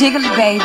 jiggle it, baby.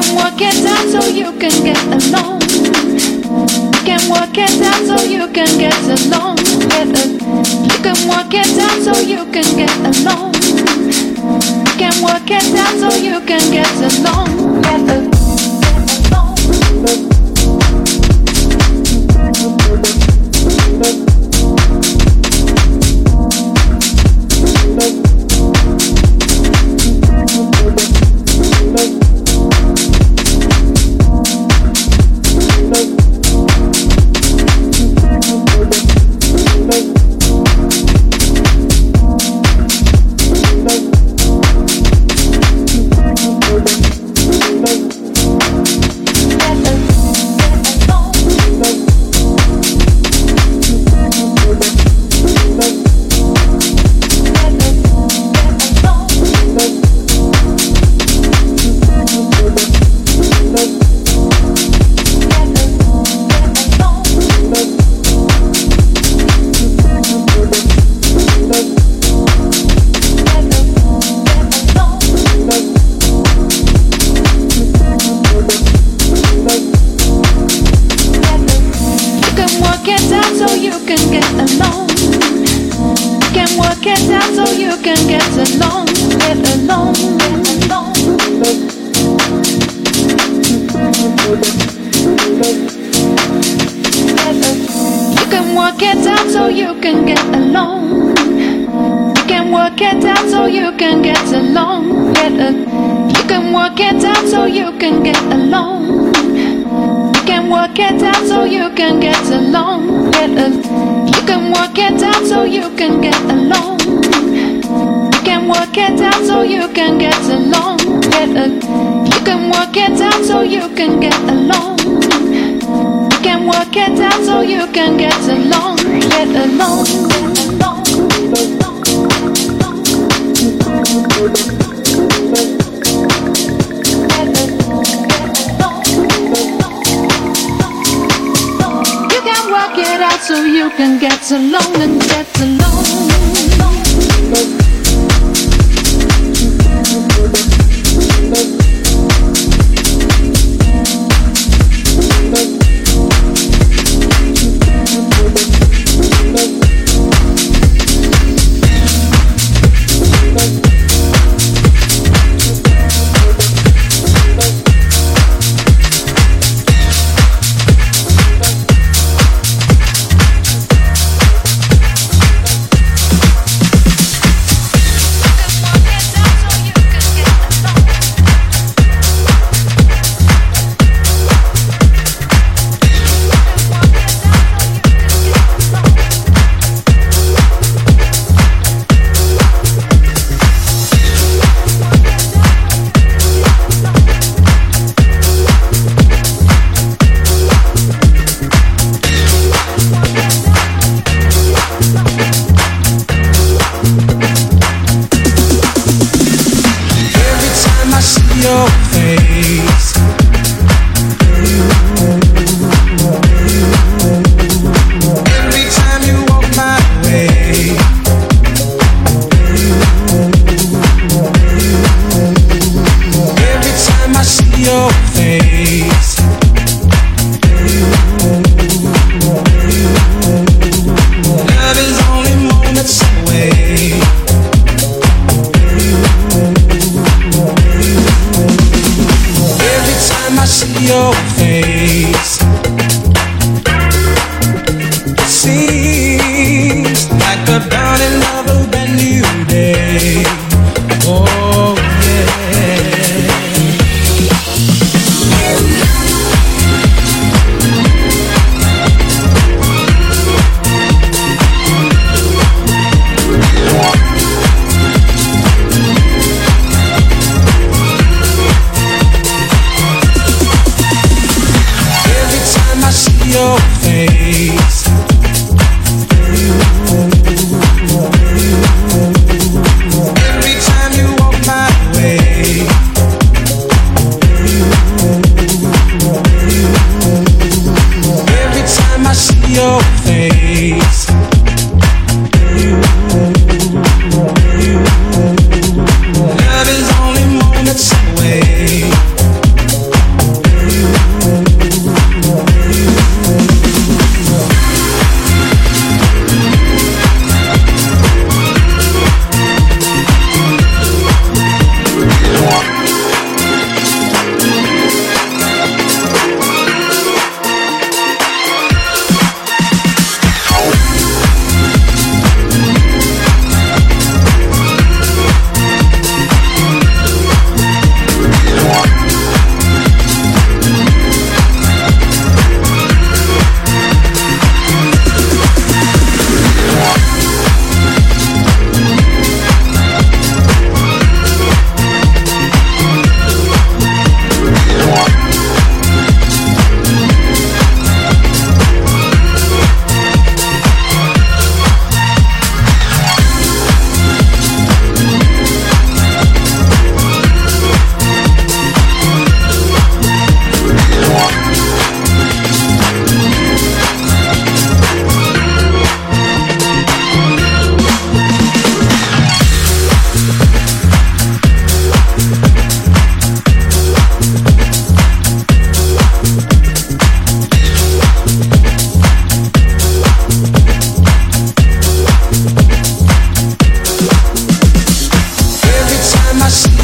can work it out so you can get along. Can work it out so you can get along. You can work it out so you can get along. Can work it out so you can get along.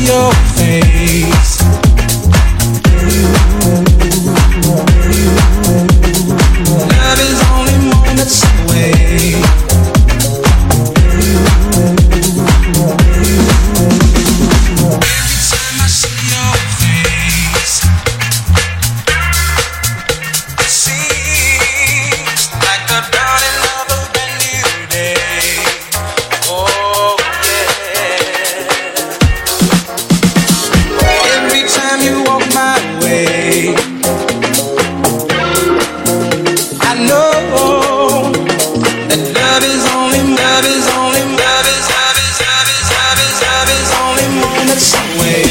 your face. Love is only moments away. Every time I see your face, it seems like the dawning of a brand new day. Oh. Love is only moments away.